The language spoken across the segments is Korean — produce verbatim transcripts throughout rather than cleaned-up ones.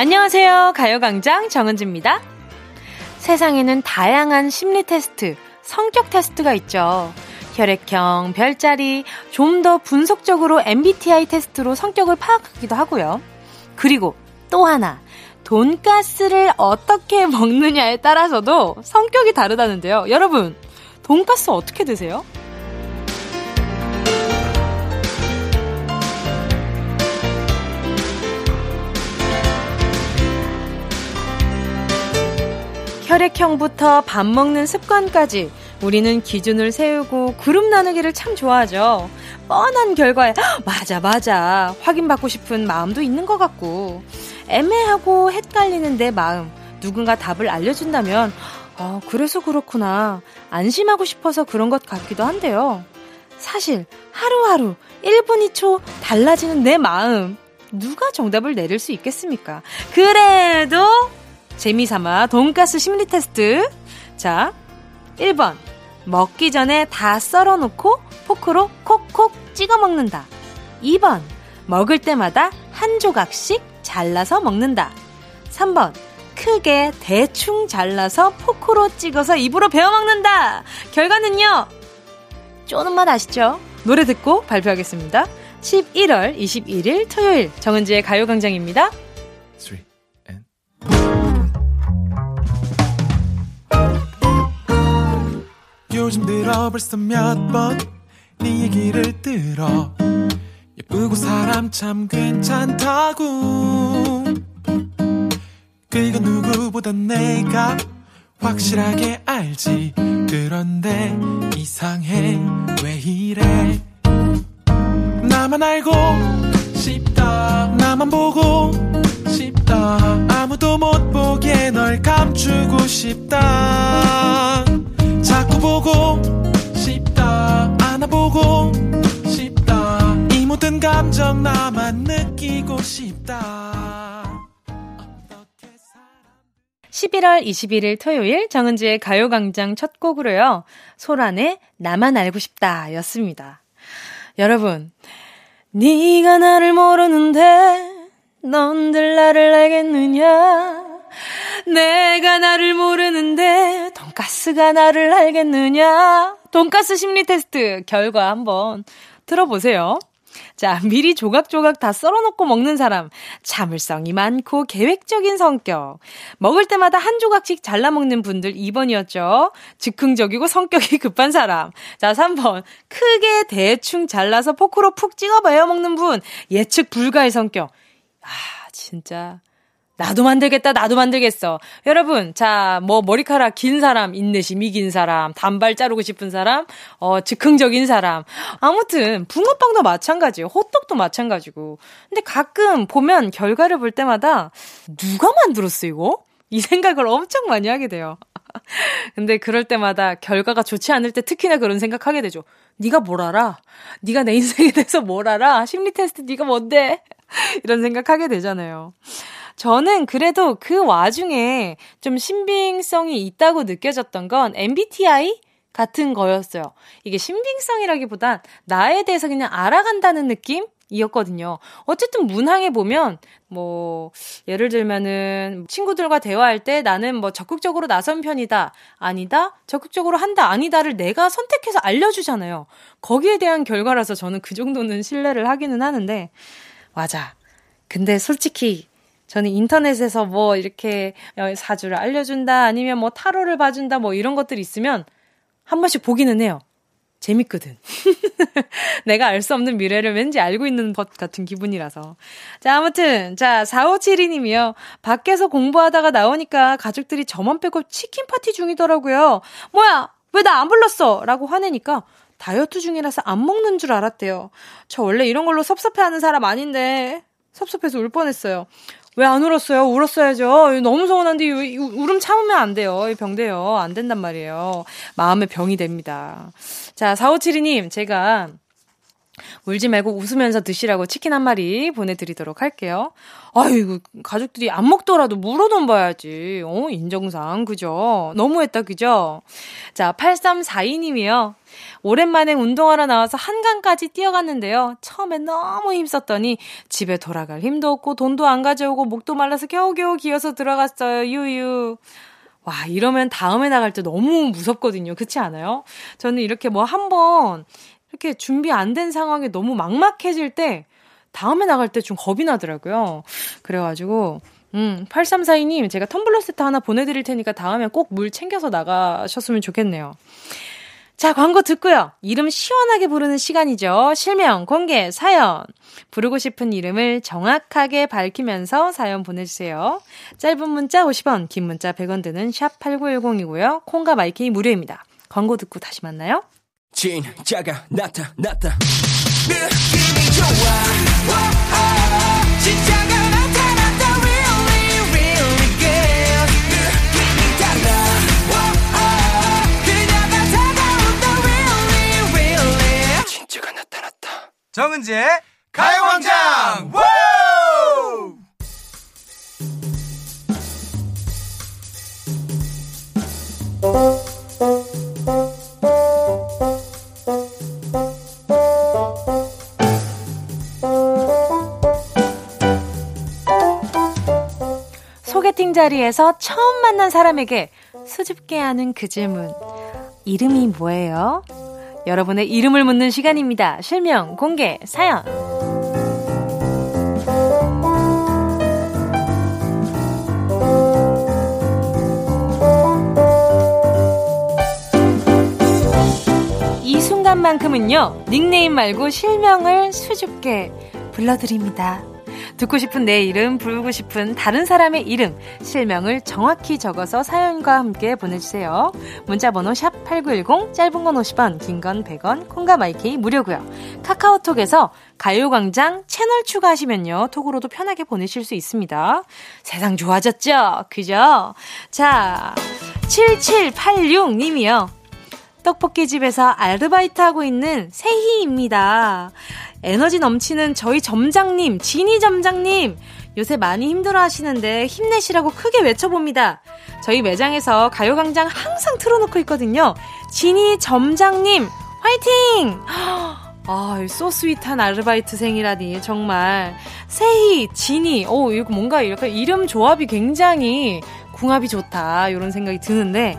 안녕하세요. 가요광장 정은지입니다. 세상에는 다양한 심리 테스트, 성격 테스트가 있죠. 혈액형, 별자리, 좀 더 분석적으로 엠비티아이 테스트로 성격을 파악하기도 하고요. 그리고 또 하나, 돈가스를 어떻게 먹느냐에 따라서도 성격이 다르다는데요. 여러분, 돈가스 어떻게 드세요? 혈액형부터 밥 먹는 습관까지 우리는 기준을 세우고 그룹 나누기를 참 좋아하죠. 뻔한 결과에 맞아 맞아 확인받고 싶은 마음도 있는 것 같고, 애매하고 헷갈리는 내 마음, 누군가 답을 알려준다면 어, 그래서 그렇구나 안심하고 싶어서 그런 것 같기도 한데요. 사실 하루하루 일 분 이 초 달라지는 내 마음, 누가 정답을 내릴 수 있겠습니까? 그래도 재미삼아 돈가스 심리 테스트. 자, 일 번, 먹기 전에 다 썰어놓고 포크로 콕콕 찍어 먹는다. 이 번, 먹을 때마다 한 조각씩 잘라서 먹는다. 삼 번, 크게 대충 잘라서 포크로 찍어서 입으로 베어 먹는다. 결과는요, 쪼는 맛 아시죠? 노래 듣고 발표하겠습니다. 십일월 이십일일 토요일 정은지의 가요광장입니다. 요즘 들어 벌써 몇 번 네 얘기를 들어 예쁘고 사람 참 괜찮다고. 그리고 누구보다 내가 확실하게 알지. 그런데 이상해 왜 이래. 나만 알고 싶다. 나만 보고 싶다. 아무도 못 보게 널 감추고 싶다. 자꾸 보고 싶다. 안아보고 싶다. 이 모든 감정 나만 느끼고 싶다. 십일월 이십일일 토요일 정은지의 가요광장 첫 곡으로요, 소란의 나만 알고 싶다 였습니다. 여러분, 네가 나를 모르는데 넌들 나를 알겠느냐. 내가 나를 모르는데 돈가스가 나를 알겠느냐. 돈가스 심리 테스트 결과 한번 들어보세요. 자, 미리 조각조각 다 썰어놓고 먹는 사람, 참을성이 많고 계획적인 성격, 먹을 때마다 한 조각씩 잘라먹는 분들 이 번이었죠. 즉흥적이고 성격이 급한 사람. 자, 삼 번, 크게 대충 잘라서 포크로 푹 찍어 베어먹는 분, 예측 불가의 성격. 아, 진짜 나도 만들겠다, 나도 만들겠어. 여러분, 자, 뭐, 머리카락 긴 사람, 인내심이 긴 사람, 단발 자르고 싶은 사람, 어, 즉흥적인 사람. 아무튼, 붕어빵도 마찬가지예요. 호떡도 마찬가지고. 근데 가끔 보면 결과를 볼 때마다, 누가 만들었어, 이거? 이 생각을 엄청 많이 하게 돼요. 근데 그럴 때마다 결과가 좋지 않을 때 특히나 그런 생각하게 되죠. 네가 뭘 알아? 네가 내 인생에 대해서 뭘 알아? 심리 테스트 네가 뭔데? 이런 생각하게 되잖아요. 저는 그래도 그 와중에 좀 신빙성이 있다고 느껴졌던 건 엠비티아이 같은 거였어요. 이게 신빙성이라기보단 나에 대해서 그냥 알아간다는 느낌? 이었거든요. 어쨌든 문항에 보면 뭐 예를 들면은 친구들과 대화할 때 나는 뭐 적극적으로 나선 편이다, 아니다, 적극적으로 한다, 아니다를 내가 선택해서 알려주잖아요. 거기에 대한 결과라서 저는 그 정도는 신뢰를 하기는 하는데, 맞아. 근데 솔직히 저는 인터넷에서 뭐 이렇게 사주를 알려준다, 아니면 뭐 타로를 봐준다, 뭐 이런 것들이 있으면 한 번씩 보기는 해요. 재밌거든. 내가 알 수 없는 미래를 왠지 알고 있는 것 같은 기분이라서. 자, 아무튼, 자, 사오칠이 님이요. 밖에서 공부하다가 나오니까 가족들이 저만 빼고 치킨 파티 중이더라고요. 뭐야, 왜 나 안 불렀어? 라고 화내니까 다이어트 중이라서 안 먹는 줄 알았대요. 저 원래 이런 걸로 섭섭해하는 사람 아닌데, 섭섭해서 울 뻔했어요. 왜 안 울었어요? 울었어야죠. 너무 서운한데 울음 참으면 안 돼요. 병돼요. 안 된단 말이에요. 마음의 병이 됩니다. 자, 사오칠이 님, 제가 울지 말고 웃으면서 드시라고 치킨 한 마리 보내드리도록 할게요. 아이고, 가족들이 안 먹더라도 물어는 봐야지. 어, 인정상, 그죠? 너무했다, 그죠? 자, 팔삼사이 님이요. 오랜만에 운동하러 나와서 한강까지 뛰어갔는데요. 처음엔 너무 힘썼더니 집에 돌아갈 힘도 없고 돈도 안 가져오고 목도 말라서 겨우겨우 기어서 들어갔어요. 유유. 와, 이러면 다음에 나갈 때 너무 무섭거든요. 그렇지 않아요? 저는 이렇게 뭐 한번 이렇게 준비 안 된 상황에 너무 막막해질 때 다음에 나갈 때 좀 겁이 나더라고요. 그래가지고 음, 팔삼사이 님 제가 텀블러 세트 하나 보내드릴 테니까 다음에 꼭 물 챙겨서 나가셨으면 좋겠네요. 자, 광고 듣고요. 이름 시원하게 부르는 시간이죠. 실명, 공개, 사연. 부르고 싶은 이름을 정확하게 밝히면서 사연 보내주세요. 짧은 문자 오십 원, 긴 문자 백 원 드는 샵팔구일공이고요. 콩과 마이킹이 무료입니다. 광고 듣고 다시 만나요. 진짜가 나타났다. 느낌이 좋아. 와아. 진짜가 나타났다. Really, really good. 느낌이 달라. 와아. 그녀가 다가온다. Really, really. 진짜가 나타났다. 정은지의 가요광장. 자리에서 처음 만난 사람에게 수줍게 하는 그 질문, 이름이 뭐예요? 여러분의 이름을 묻는 시간입니다. 실명, 공개, 사연. 이 순간만큼은요, 닉네임 말고 실명을 수줍게 불러드립니다. 듣고 싶은 내 이름, 부르고 싶은 다른 사람의 이름, 실명을 정확히 적어서 사연과 함께 보내주세요. 문자번호 샵팔구일공, 짧은 건 오십 원, 긴 건 백 원, 콩과 마이케이 무료고요. 카카오톡에서 가요광장 채널 추가하시면요, 톡으로도 편하게 보내실 수 있습니다. 세상 좋아졌죠? 그죠? 자, 칠칠팔육 님이요. 떡볶이집에서 아르바이트하고 있는 세희입니다. 에너지 넘치는 저희 점장님, 지니 점장님, 요새 많이 힘들어하시는데 힘내시라고 크게 외쳐봅니다. 저희 매장에서 가요광장 항상 틀어놓고 있거든요. 지니 점장님 화이팅! 아, 소 스윗한 아르바이트생이라니 정말. 세희, 지니, 오, 이거 뭔가 약간 이름 조합이 굉장히 궁합이 좋다, 이런 생각이 드는데,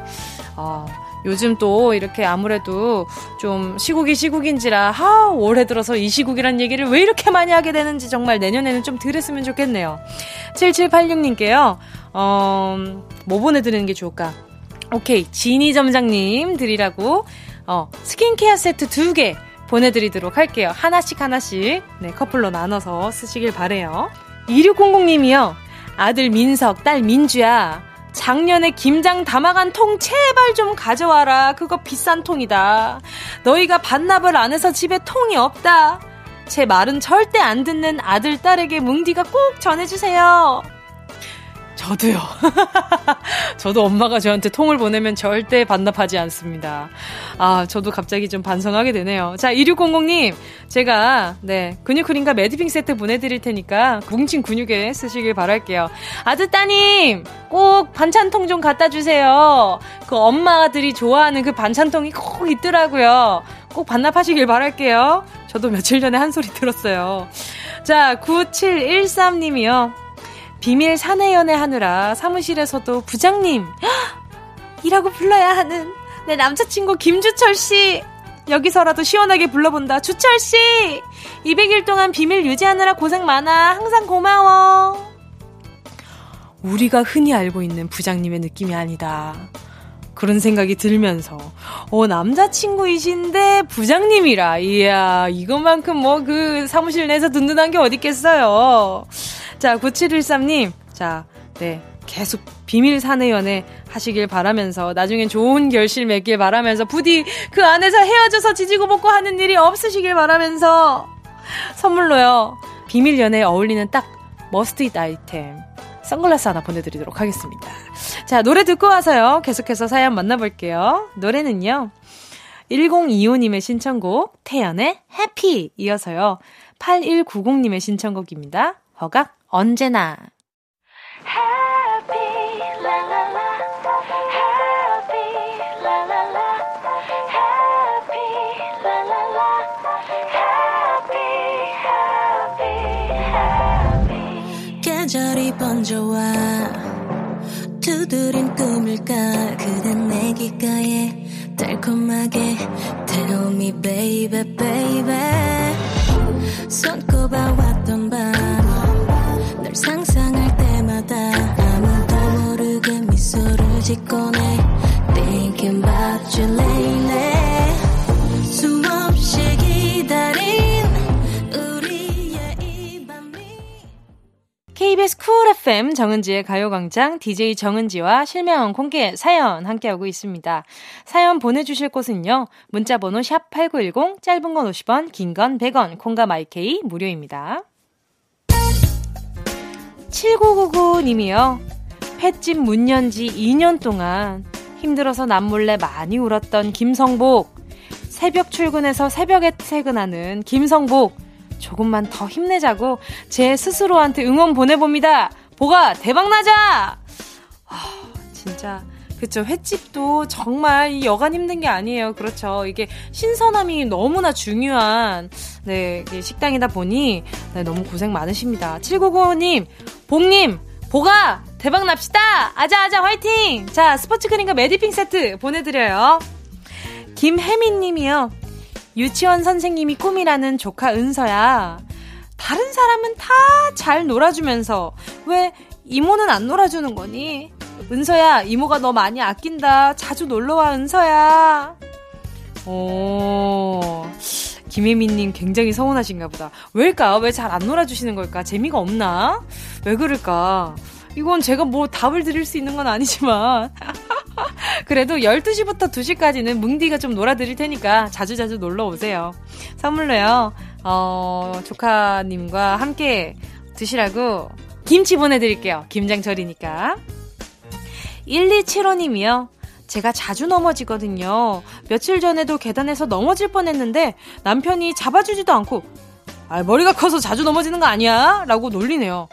어, 요즘 또 이렇게 아무래도 좀 시국이 시국인지라, 하, 올해 들어서 이 시국이란 얘기를 왜 이렇게 많이 하게 되는지 정말 내년에는 좀 덜 했으면 좋겠네요. 칠칠팔육 님께요. 어, 뭐 보내드리는 게 좋을까? 오케이, 지니 점장님 드리라고 어, 스킨케어 세트 두 개 보내드리도록 할게요. 하나씩 하나씩, 네, 커플로 나눠서 쓰시길 바래요. 이육공공 님이요. 아들 민석, 딸 민주야, 작년에 김장 담아간 통 제발 좀 가져와라. 그거 비싼 통이다. 너희가 반납을 안 해서 집에 통이 없다. 제 말은 절대 안 듣는 아들, 딸에게 뭉디가 꼭 전해주세요. 저도요. 저도 엄마가 저한테 통을 보내면 절대 반납하지 않습니다. 아, 저도 갑자기 좀 반성하게 되네요. 자, 이육공공 님, 제가, 네, 근육크림과 매디핑 세트 보내드릴 테니까 뭉친 근육에 쓰시길 바랄게요. 아들, 따님, 꼭 반찬통 좀 갖다 주세요. 그 엄마들이 좋아하는 그 반찬통이 꼭 있더라고요. 꼭 반납하시길 바랄게요. 저도 며칠 전에 한 소리 들었어요. 자, 구칠일삼 님이요. 비밀 사내연애 하느라 사무실에서도 부장님 이라고 불러야 하는 내 남자친구 김주철씨, 여기서라도 시원하게 불러본다. 주철씨, 이백 일 동안 비밀 유지하느라 고생 많아. 항상 고마워. 우리가 흔히 알고 있는 부장님의 느낌이 아니다, 그런 생각이 들면서, 어, 남자친구이신데 부장님이라, 이야, 이것만큼 뭐 그 사무실 내에서 든든한 게 어디 있겠어요. 자, 구칠일삼 님, 자, 네, 계속 비밀 사내연애 하시길 바라면서, 나중엔 좋은 결실 맺길 바라면서, 부디 그 안에서 헤어져서 지지고 볶고 하는 일이 없으시길 바라면서, 선물로요, 비밀 연애에 어울리는 딱 머스트잇 아이템 선글라스 하나 보내드리도록 하겠습니다. 자, 노래 듣고 와서요, 계속해서 사연 만나볼게요. 노래는요, 일공이오님의 신청곡 태연의 해피 이어서요. 팔일구공님의 신청곡입니다. 허각 언제나. 해피 라라라 해피 라라라 해피 라라라 해피 해피 해피 계절이 번져와 두드린 꿈일까 그댄 내 귓가에 달콤하게 Tell me baby baby 손꼽아 왔던 밤 널 상상할 때마다 아무도 모르게 미소를 짓곤 해 Thinking about you lately 수없이 기다린 우리의 이 밤이 케이비에스 Cool 에프엠 정은지의 가요광장 디제이 정은지와 실명 공개 사연 함께하고 있습니다. 사연 보내주실 곳은요. 문자번호 샵팔구일공 짧은 건 오십 원 긴 건 백 원 콩과 마이케이 무료입니다. 칠구구구님이요. 횟집 문 연 지 이 년 동안 힘들어서 남몰래 많이 울었던 김성복. 새벽 출근해서 새벽에 퇴근하는 김성복. 조금만 더 힘내자고 제 스스로한테 응원 보내봅니다. 보가 대박나자! 아, 진짜 그쵸. 횟집도 정말 여간 힘든 게 아니에요. 그렇죠. 이게 신선함이 너무나 중요한 네 식당이다 보니 네, 너무 고생 많으십니다. 칠구구오님, 복님, 보가 대박납시다! 아자아자 화이팅! 자, 스포츠 크림과 메디핑 세트 보내드려요. 김혜미님이요. 유치원 선생님이 꿈이라는 조카 은서야. 다른 사람은 다 잘 놀아주면서 왜 이모는 안 놀아주는 거니? 은서야, 이모가 너 많이 아낀다. 자주 놀러와, 은서야. 오, 김혜미님 굉장히 서운하신가 보다. 왜일까? 왜 잘 안 놀아주시는 걸까? 재미가 없나? 왜 그럴까? 이건 제가 뭐 답을 드릴 수 있는 건 아니지만 그래도 열두 시부터 두 시까지는 뭉디가 좀 놀아드릴 테니까 자주자주 놀러오세요. 선물로요 어, 조카님과 함께 드시라고 김치 보내드릴게요. 김장철이니까. 일이칠오님이요 제가 자주 넘어지거든요. 며칠 전에도 계단에서 넘어질 뻔했는데 남편이 잡아주지도 않고 아, 머리가 커서 자주 넘어지는 거 아니야? 라고 놀리네요.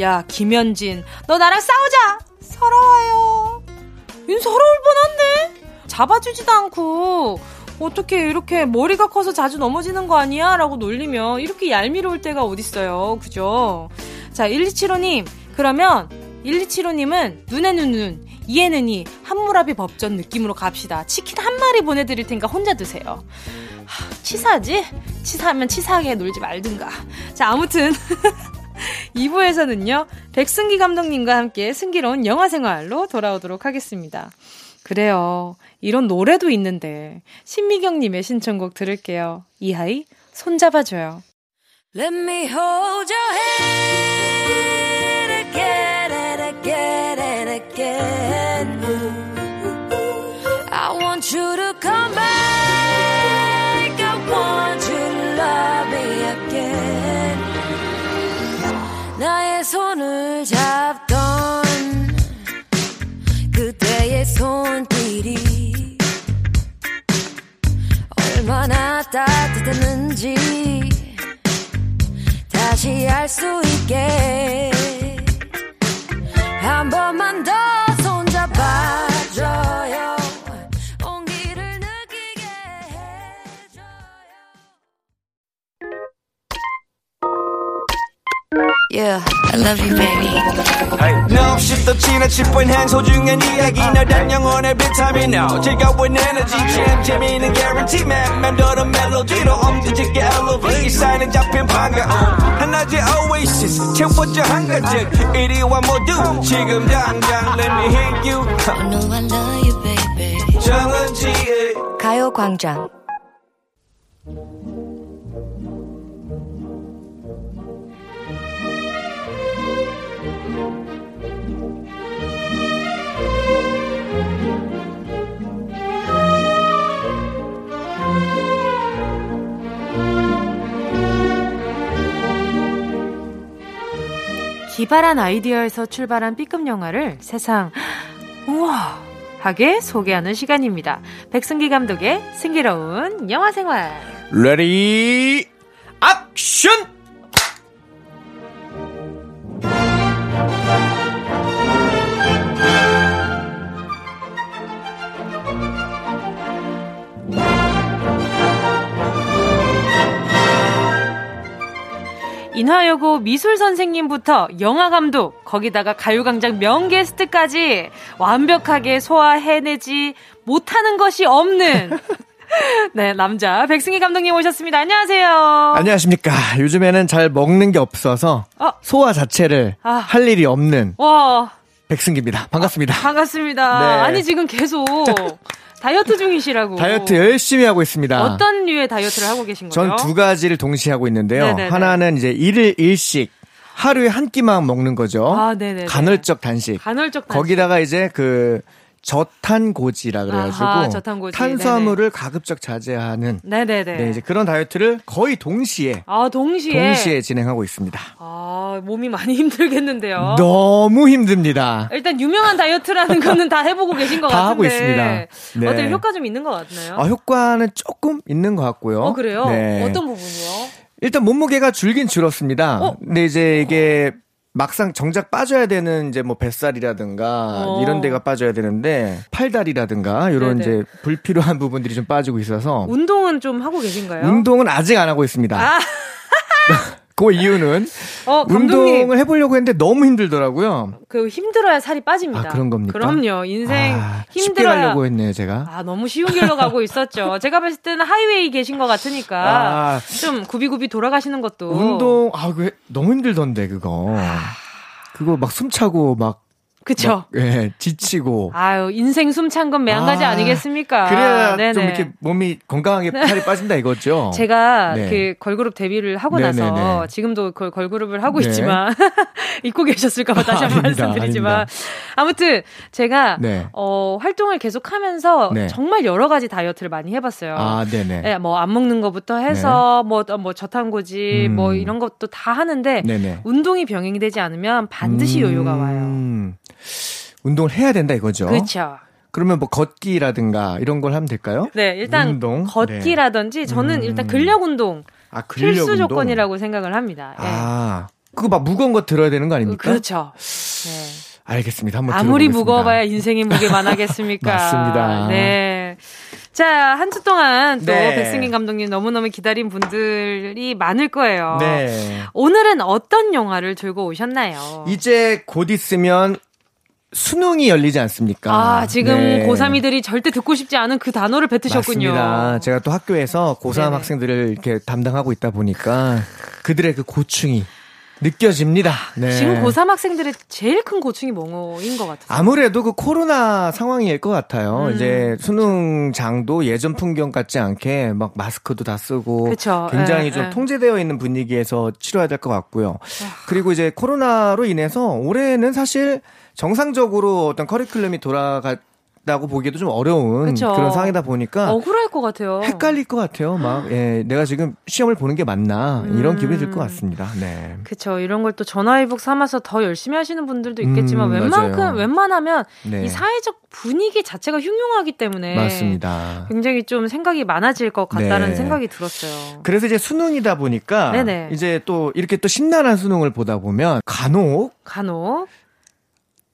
야, 김현진, 너 나랑 싸우자! 서러워요. 윤 서러울 뻔한데? 잡아주지도 않고, 어떻게 이렇게 머리가 커서 자주 넘어지는 거 아니야? 라고 놀리면, 이렇게 얄미로울 때가 어딨어요. 그죠? 자, 일이칠오님, 그러면, 일이칠오님은, 눈에 눈, 눈, 이에는 이, 한무라비 법전 느낌으로 갑시다. 치킨 한 마리 보내드릴 테니까 혼자 드세요. 하, 치사하지? 치사하면 치사하게 놀지 말든가. 자, 아무튼. 이 부에서는요 백승기 감독님과 함께 승기로운 영화생활로 돌아오도록 하겠습니다. 그래요, 이런 노래도 있는데 신미경님의 신청곡 들을게요. 이하이 손잡아줘요. Let me hold your hand again and again and again I want you to come back I want you to love me again 나의 손을 잡던 그대의 손길이 얼마나 따뜻했는지 다시 알 수 있게 한 번만 더 손잡아줘요. 온기를 느끼게 해줘요. Yeah, I love you, baby. No, she's the china chip when hands hold you and yagi. Now that young on every time you know. Check out with energy, champ, Jimmy, and guarantee, man. Man, do the melody, do all the jig, elevate, sign and jump in panga. Hanaji oasis, check what your hunger jig. It is one more do. Chig em down, down, let me hit you. I know I love you, baby. 정은지, 가요광장. 기발한 아이디어에서 출발한 B급 영화를 세상 우와 하게 소개하는 시간입니다. 백승기 감독의 승기로운 영화생활. 레디 액션! 인화여고 미술선생님부터 영화감독, 거기다가 가요광장 명게스트까지 완벽하게 소화해내지 못하는 것이 없는 네, 남자 백승기 감독님 오셨습니다. 안녕하세요. 안녕하십니까. 요즘에는 잘 먹는 게 없어서 어? 소화 자체를 아. 할 일이 없는 와. 백승기입니다. 반갑습니다. 아, 반갑습니다. 네. 아니 지금 계속 다이어트 중이시라고. 다이어트 열심히 하고 있습니다. 어떤 류의 다이어트를 하고 계신 거죠? 전 두 가지를 동시에 하고 있는데요. 네네네. 하나는 이제 일일 일식. 하루에 한 끼만 먹는 거죠. 아, 네네. 간헐적 단식. 간헐적 단식. 거기다가 이제 그 저탄고지라 그래가지고 아하, 저탄고지. 탄수화물을 네네. 가급적 자제하는 네네네. 네, 이제 그런 다이어트를 거의 동시에 아 동시에 동시에 진행하고 있습니다. 아 몸이 많이 힘들겠는데요. 너무 힘듭니다. 일단 유명한 다이어트라는 거는 다 해보고 계신 것 다 같은데 다 하고 있습니다. 네. 어때요? 효과 좀 있는 것 같나요? 아 효과는 조금 있는 것 같고요. 어 그래요? 네. 어떤 부분이요? 일단 몸무게가 줄긴 줄었습니다. 어? 근데 이제 이게 어. 막상 정작 빠져야 되는 이제 뭐 뱃살이라든가 오. 이런 데가 빠져야 되는데 팔다리라든가 이런 네네. 이제 불필요한 부분들이 좀 빠지고 있어서 운동은 좀 하고 계신가요? 운동은 아직 안 하고 있습니다. 아. 그 이유는 어, 운동을 해보려고 했는데 너무 힘들더라고요. 그 힘들어야 살이 빠집니다. 아, 그런 겁니까? 그럼요. 인생 아, 힘들어야. 쉽게 가려고 했네요, 제가. 아 너무 쉬운 길로 가고 있었죠. 제가 봤을 때는 하이웨이 계신 것 같으니까 아, 좀 구비구비 돌아가시는 것도. 운동 아 그, 너무 힘들던데 그거. 아, 그거 막 숨차고 막. 그쵸. 막, 예, 지치고. 아유, 인생 숨찬 건 매한가지 아, 아니겠습니까? 그래야 네네. 좀 이렇게 몸이 건강하게 살이 빠진다 이거죠? 제가 네. 그 걸그룹 데뷔를 하고 네네네. 나서 지금도 걸, 걸그룹을 하고 네. 있지만 잊고 계셨을까봐 다시 한번 아, 말씀드리지만 아닙니다. 아무튼 제가 네. 어, 활동을 계속하면서 네. 정말 여러 가지 다이어트를 많이 해봤어요. 아, 네네. 예, 뭐 안 먹는 것부터 해서 네. 뭐, 뭐 저탄고지 음. 뭐 이런 것도 다 하는데 네네. 운동이 병행이 되지 않으면 반드시 음. 요요가 와요. 운동을 해야 된다 이거죠. 그렇죠. 그러면 뭐 걷기라든가 이런 걸 하면 될까요? 네, 일단 운동. 걷기라든지 네. 저는 음. 일단 근력 운동 아, 근력 필수 운동. 조건이라고 생각을 합니다. 아, 네. 그거 막 무거운 거 들어야 되는 거 아닙니까? 그렇죠. 네. 알겠습니다. 한번 아무리 들어보겠습니다. 무거워봐야 인생의 무게만 하겠습니까? 맞습니다. 네. 자, 한 주 동안 또 네. 백승민 감독님 너무너무 기다린 분들이 많을 거예요. 네. 오늘은 어떤 영화를 들고 오셨나요? 이제 곧 있으면 수능이 열리지 않습니까? 아, 지금 네. 고삼이들이 절대 듣고 싶지 않은 그 단어를 뱉으셨군요. 맞습니다. 제가 또 학교에서 고삼 네네. 학생들을 이렇게 담당하고 있다 보니까 그들의 그 고충이 느껴집니다. 네. 지금 고삼 학생들의 제일 큰 고충이 뭐인 것 같아요? 아무래도 그 코로나 상황일 것 같아요. 음. 이제 수능장도 예전 풍경 같지 않게 막 마스크도 다 쓰고 그쵸. 굉장히 에, 좀 에. 통제되어 있는 분위기에서 치러야 될 것 같고요. 아. 그리고 이제 코로나로 인해서 올해는 사실 정상적으로 어떤 커리큘럼이 돌아갔다고 보기에도 좀 어려운 그쵸. 그런 상황이다 보니까 억울할 것 같아요. 헷갈릴 것 같아요. 막 예, 내가 지금 시험을 보는 게 맞나 음. 이런 기분이 들 것 같습니다. 네, 그렇죠. 이런 걸 또 전화위복 삼아서 더 열심히 하시는 분들도 있겠지만 음, 웬만큼 맞아요. 웬만하면 네. 이 사회적 분위기 자체가 흉흉하기 때문에 맞습니다. 굉장히 좀 생각이 많아질 것 같다는 네. 생각이 들었어요. 그래서 이제 수능이다 보니까 네네. 이제 또 이렇게 또 신나는 수능을 보다 보면 간혹 간혹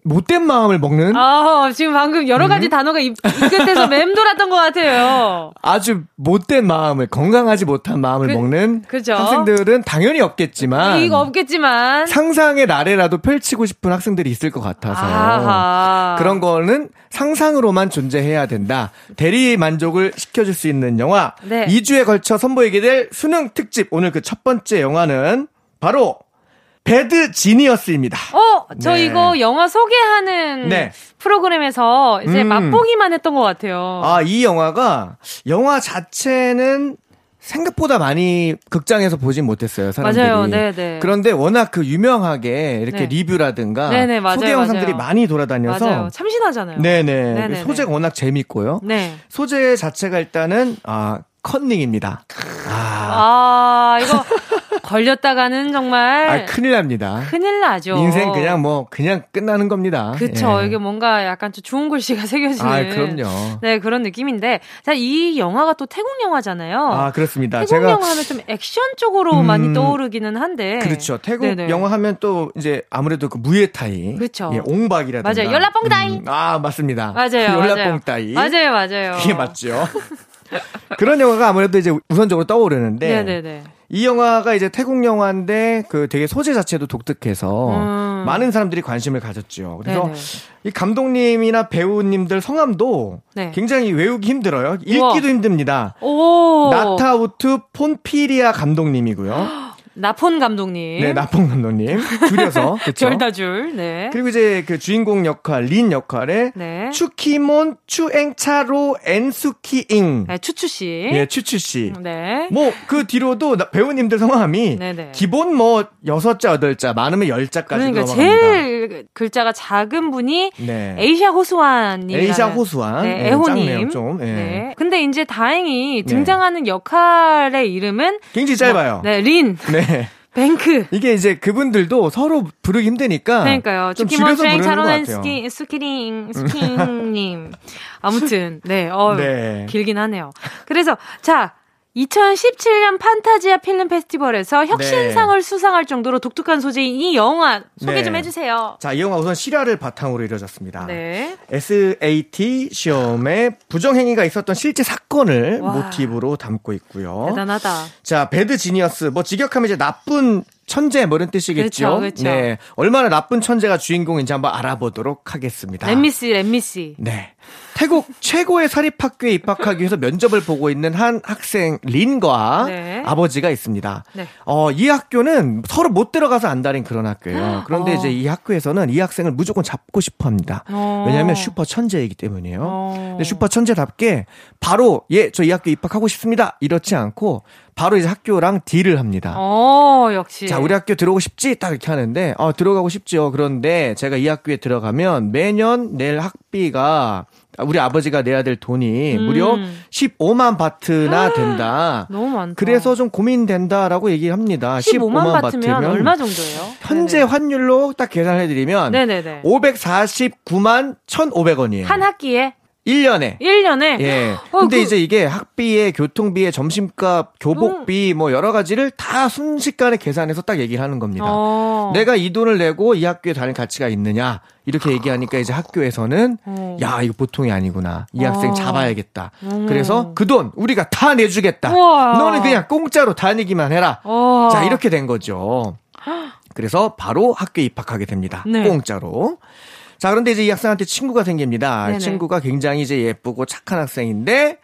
못된 마음을 먹는? 아, 지금 방금 여러 가지 음? 단어가 입, 입끝에서 맴돌았던 것 같아요. 아주 못된 마음을, 건강하지 못한 마음을 그, 먹는 그죠? 학생들은 당연히 없겠지만. 이거 없겠지만. 상상의 나래라도 펼치고 싶은 학생들이 있을 것 같아서. 아하. 그런 거는 상상으로만 존재해야 된다. 대리 만족을 시켜줄 수 있는 영화. 네. 이 주에 걸쳐 선보이게 될 수능 특집. 오늘 그 첫 번째 영화는 바로 배드 지니어스입니다. 어, 저 네. 이거 영화 소개하는 네. 프로그램에서 이제 음. 맛보기만 했던 것 같아요. 아, 이 영화가 영화 자체는 생각보다 많이 극장에서 보진 못했어요, 사람들이. 맞아요, 네네. 그런데 워낙 그 유명하게 이렇게 네. 리뷰라든가 네네, 맞아요, 소개 영상들이 맞아요. 많이 돌아다녀서 맞아요. 참신하잖아요. 네네. 네네네. 소재가 워낙 재밌고요. 네. 소재 자체가 일단은 아 컨닝입니다. 아, 아 이거. 걸렸다가는 정말 아, 큰일 납니다. 큰일 나죠. 인생 그냥 뭐 그냥 끝나는 겁니다. 그렇죠. 예. 이게 뭔가 약간 좀 주홍 글씨가 새겨지는. 아, 그럼요. 네, 그런 느낌인데. 자, 이 영화가 또 태국 영화잖아요. 아, 그렇습니다. 태국 제가... 영화 하면 좀 액션 쪽으로 음... 많이 떠오르기는 한데. 그렇죠. 태국 네네. 영화 하면 또 이제 아무래도 그 무예타이. 그렇죠. 예, 옹박이라든가. 맞아요. 열라뽕따이. 음, 아, 맞습니다. 맞아요. 열라뽕따이. 맞아요. 맞아요. 이게 맞죠. 그런 영화가 아무래도 이제 우선적으로 떠오르는데 네네네. 이 영화가 이제 태국 영화인데 그 되게 소재 자체도 독특해서 음. 많은 사람들이 관심을 가졌죠. 그래서 네네. 이 감독님이나 배우님들 성함도 네. 굉장히 외우기 힘들어요. 읽기도 우와. 힘듭니다. 오. 나타우트 폰피리아 감독님이고요. 나폰 감독님. 네, 나폰 감독님. 줄여서. 절다줄. 네. 그리고 이제 그 주인공 역할, 린 역할에. 네. 추키몬 추앵차로 엔수키잉. 네, 추추씨. 네, 추추씨. 네. 뭐, 그 뒤로도 배우님들 성함이. 네네. 기본 뭐, 여섯 자, 여덟 자, 많으면 열 자까지 넘어갑니다. 그러니까 제일 글자가 작은 분이. 네. 에이샤 호수완. 에이샤 호수완. 네, 네, 애호님. 좀. 네. 네. 근데 이제 다행히 등장하는 네. 역할의 이름은. 굉장히 짧아요. 네, 린. 네. 뱅크. 이게 이제 그분들도 서로 부르기 힘드니까. 그러니까요. 좀 줄여서 부르는 것 같아요. 스키, 스키링, 스키링님. 아무튼, 네, 어, 네. 길긴 하네요. 그래서, 자. 이천십칠 년 판타지아 필름 페스티벌에서 혁신상을 네. 수상할 정도로 독특한 소재인 이 영화 소개 네. 좀 해주세요. 자, 이 영화 우선 실화를 바탕으로 이루어졌습니다. 네. 에스에이티 시험에 부정행위가 있었던 실제 사건을 와. 모티브로 담고 있고요. 대단하다. 자, 배드 지니어스 뭐 직역하면 이제 나쁜 천재 뭐 이런 뜻이겠죠. 그렇죠, 그렇죠. 네, 얼마나 나쁜 천재가 주인공인지 한번 알아보도록 하겠습니다. 렛미 씨, 렛미 씨. 네, 태국 최고의 사립학교에 입학하기 위해서 면접을 보고 있는 한 학생 린과 네. 아버지가 있습니다. 네. 어, 이 학교는 서로 못 들어가서 안달인 그런 학교예요. 그런데 어. 이제 이 학교에서는 이 학생을 무조건 잡고 싶어합니다. 어. 왜냐하면 슈퍼 천재이기 때문이에요. 어. 근데 슈퍼 천재답게 바로 예, 저 이 학교 입학하고 싶습니다. 이렇지 않고. 바로 이제 학교랑 딜을 합니다. 어, 역시. 자, 우리 학교 들어오고 싶지? 딱 이렇게 하는데, 아, 들어가고 싶죠. 그런데 제가 이 학교에 들어가면 매년 낼 학비가, 우리 아버지가 내야 될 돈이 음. 무려 십오만 바트나 된다. 너무 많다. 그래서 좀 고민된다라고 얘기를 합니다. 십오만, 십오만 바트면, 바트면 얼마 정도예요? 현재 네네. 환율로 딱 계산을 해드리면, 네네네. 오백사십구만 천오백 원이에요. 한 학기에? 일 년에. 일 년에? 예. 어, 근데 그... 이제 이게 학비에, 교통비에, 점심값, 교복비, 음. 뭐 여러 가지를 다 순식간에 계산해서 딱 얘기를 하는 겁니다. 어. 내가 이 돈을 내고 이 학교에 다닐 가치가 있느냐. 이렇게 얘기하니까 이제 학교에서는, 어. 야, 이거 보통이 아니구나. 이 어. 학생 잡아야겠다. 음. 그래서 그 돈, 우리가 다 내주겠다. 우와. 너는 그냥 공짜로 다니기만 해라. 어. 자, 이렇게 된 거죠. 그래서 바로 학교에 입학하게 됩니다. 네. 공짜로. 자, 그런데 이제 이 학생한테 친구가 생깁니다. 네네. 친구가 굉장히 이제 예쁘고 착한 학생인데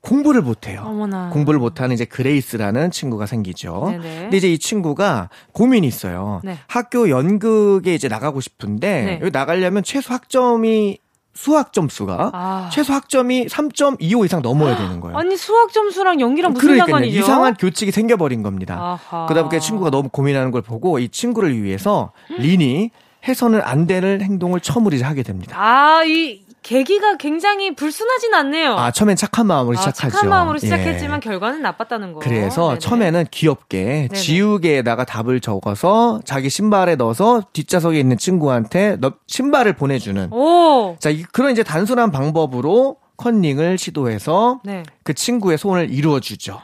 공부를 못해요. 어머나. 공부를 못하는 이제 그레이스라는 친구가 생기죠. 네네. 근데 이제 이 친구가 고민이 있어요. 네. 학교 연극에 이제 나가고 싶은데 네. 여기 나가려면 최소 학점이 수학 점수가 아. 최소 학점이 삼 점 이오 이상 넘어야 되는 거예요. 아니 수학 점수랑 연기랑 무슨 그러니까요. 상관이죠? 이상한 교칙이 생겨버린 겁니다. 아하. 그러다 보니까 친구가 너무 고민하는 걸 보고 이 친구를 위해서 린이 해서는 안 되는 행동을 처음으로 이제 하게 됩니다. 아, 이 계기가 굉장히 불순하진 않네요. 아, 처음엔 착한 마음으로 아, 시작하죠. 착한 마음으로 시작했지만 예. 결과는 나빴다는 거. 그래서 네네. 처음에는 귀엽게 네네. 지우개에다가 답을 적어서 자기 신발에 넣어서 뒷좌석에 있는 친구한테 신발을 보내주는. 오. 자, 그런 이제 단순한 방법으로 컨닝을 시도해서 네. 그 친구의 소원을 이루어주죠.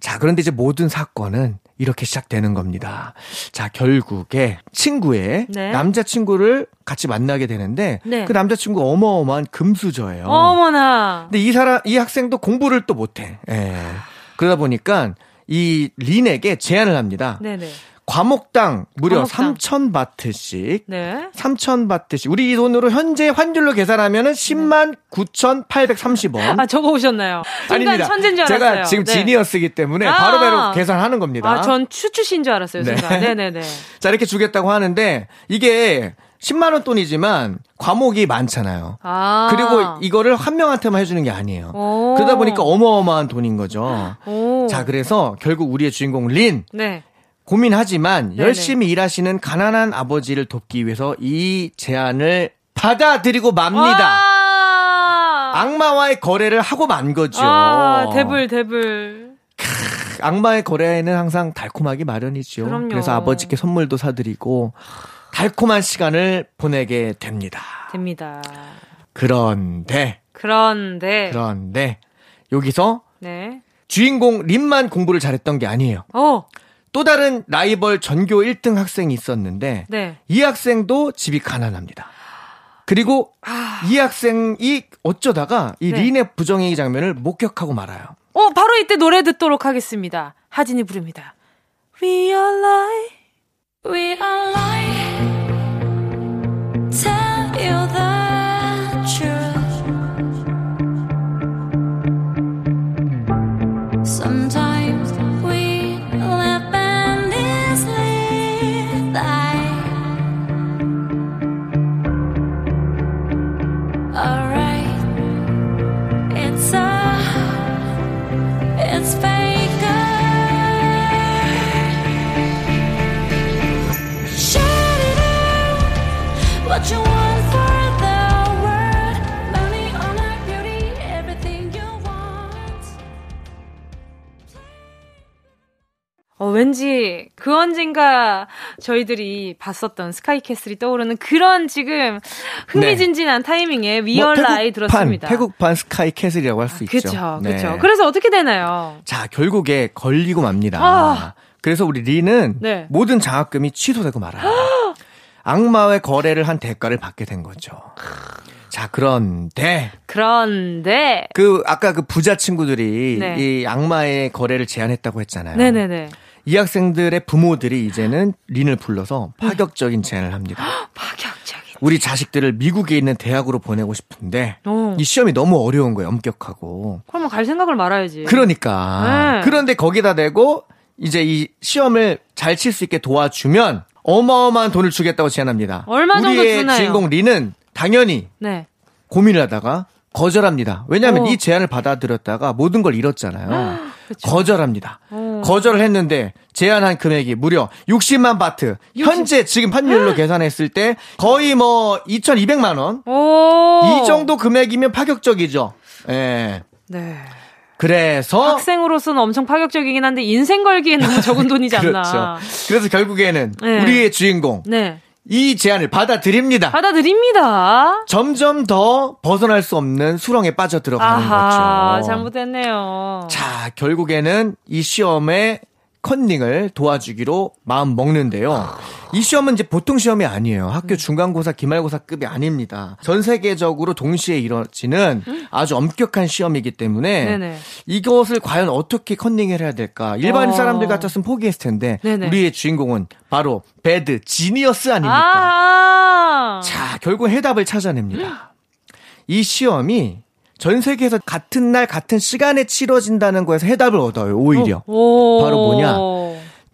자, 그런데 이제 모든 사건은 이렇게 시작되는 겁니다. 자, 결국에 친구의 네. 남자친구를 같이 만나게 되는데 네. 그 남자친구가 어마어마한 금수저예요. 어머나. 근데 이 사람, 이 학생도 공부를 또 못해. 예. 그러다 보니까 이 린에게 제안을 합니다. 네네. 과목당 무려 삼천 바트씩. 네. 삼천 바트씩. 우리 이 돈으로 현재 환율로 계산하면은 십만 구천팔백삼십 원. 아, 적어 오셨나요? 아닙니다. 천재인 줄 알았어요. 제가 지금 네. 지니어스이기 때문에 아~ 바로바로 계산하는 겁니다. 아, 전 추추신 줄 알았어요, 네. 제가. 네네네. 자, 이렇게 주겠다고 하는데 이게 십만 원 돈이지만 과목이 많잖아요. 아. 그리고 이거를 한 명한테만 해주는 게 아니에요. 오. 그러다 보니까 어마어마한 돈인 거죠. 오. 자, 그래서 결국 우리의 주인공 린. 네. 고민하지만 네네. 열심히 일하시는 가난한 아버지를 돕기 위해서 이 제안을 받아들이고 맙니다. 악마와의 거래를 하고 만 거죠. 아, 대불 대불. 악마의 거래는 항상 달콤하기 마련이죠. 그럼요. 그래서 아버지께 선물도 사드리고 달콤한 시간을 보내게 됩니다. 됩니다. 그런데 그런데 그런데 여기서 네. 주인공 린만 공부를 잘했던 게 아니에요. 어. 또 다른 라이벌 전교 일 등 학생이 있었는데 네. 이 학생도 집이 가난합니다. 그리고 아... 이 학생이 어쩌다가 이 네. 린의 부정행위 장면을 목격하고 말아요. 어, 바로 이때 노래 듣도록 하겠습니다. 하진이 부릅니다. We are live, we are live, tell you the truth. Sometimes we live and is live life. Alright, it's a It's faker. Shout it out. What you want for the world. Money, honor, beauty, everything you want. 어, 왠지 그 언젠가 저희들이 봤었던 스카이캐슬이 떠오르는 그런 지금 흥미진진한 네. 타이밍에 위얼라이 뭐 들었습니다. 태국판 스카이캐슬이라고 할 수 아, 있죠. 그렇죠, 그렇죠. 네. 그래서 어떻게 되나요? 자, 결국에 걸리고 맙니다. 아. 그래서 우리 리는 네. 모든 장학금이 취소되고 말아요. 아. 악마의 거래를 한 대가를 받게 된 거죠. 아. 자, 그런데 그런데 그 아까 그 부자 친구들이 네. 이 악마의 거래를 제안했다고 했잖아요. 네네네. 이 학생들의 부모들이 이제는 린을 불러서 파격적인 제안을 합니다. 파격적인. 우리 자식들을 미국에 있는 대학으로 보내고 싶은데 오. 이 시험이 너무 어려운 거예요. 엄격하고. 그러면 갈 생각을 말아야지. 그러니까. 네. 그런데 거기다 대고 이제 이 시험을 잘 칠 수 있게 도와주면 어마어마한 돈을 주겠다고 제안합니다. 얼마 정도 주나요? 우리의 주인공 린은 당연히 네. 고민을 하다가 거절합니다. 왜냐하면 오. 이 제안을 받아들였다가 모든 걸 잃었잖아요. 그쵸. 거절합니다. 오. 거절을 했는데 제안한 금액이 무려 육십만 바트. 육십... 현재 지금 환율로 계산했을 때 거의 뭐 이천이백만 원. 오. 이 정도 금액이면 파격적이죠. 예. 네. 그래서 학생으로서는 엄청 파격적이긴 한데 인생 걸기에는 너무 적은 돈이지 않나. 그렇죠. 그래서 결국에는 네. 우리의 주인공. 네. 이 제안을 받아들입니다. 받아들입니다. 점점 더 벗어날 수 없는 수렁에 빠져 들어가는 아하, 거죠. 잘못했네요. 자, 결국에는 이 시험의 컨닝을 도와주기로 마음 먹는데요. 이 시험은 이제 보통 시험이 아니에요. 학교 중간고사, 기말고사급이 아닙니다. 전 세계적으로 동시에 이뤄지는 아주 엄격한 시험이기 때문에 네네. 이것을 과연 어떻게 컨닝을 해야 될까? 일반 어. 사람들 같았으면 포기했을 텐데 네네. 우리의 주인공은 바로 배드 지니어스 아닙니까? 아~ 자, 결국 해답을 찾아냅니다. 이 시험이 전 세계에서 같은 날 같은 시간에 치러진다는 거에서 해답을 얻어요. 오히려. 오. 바로 뭐냐?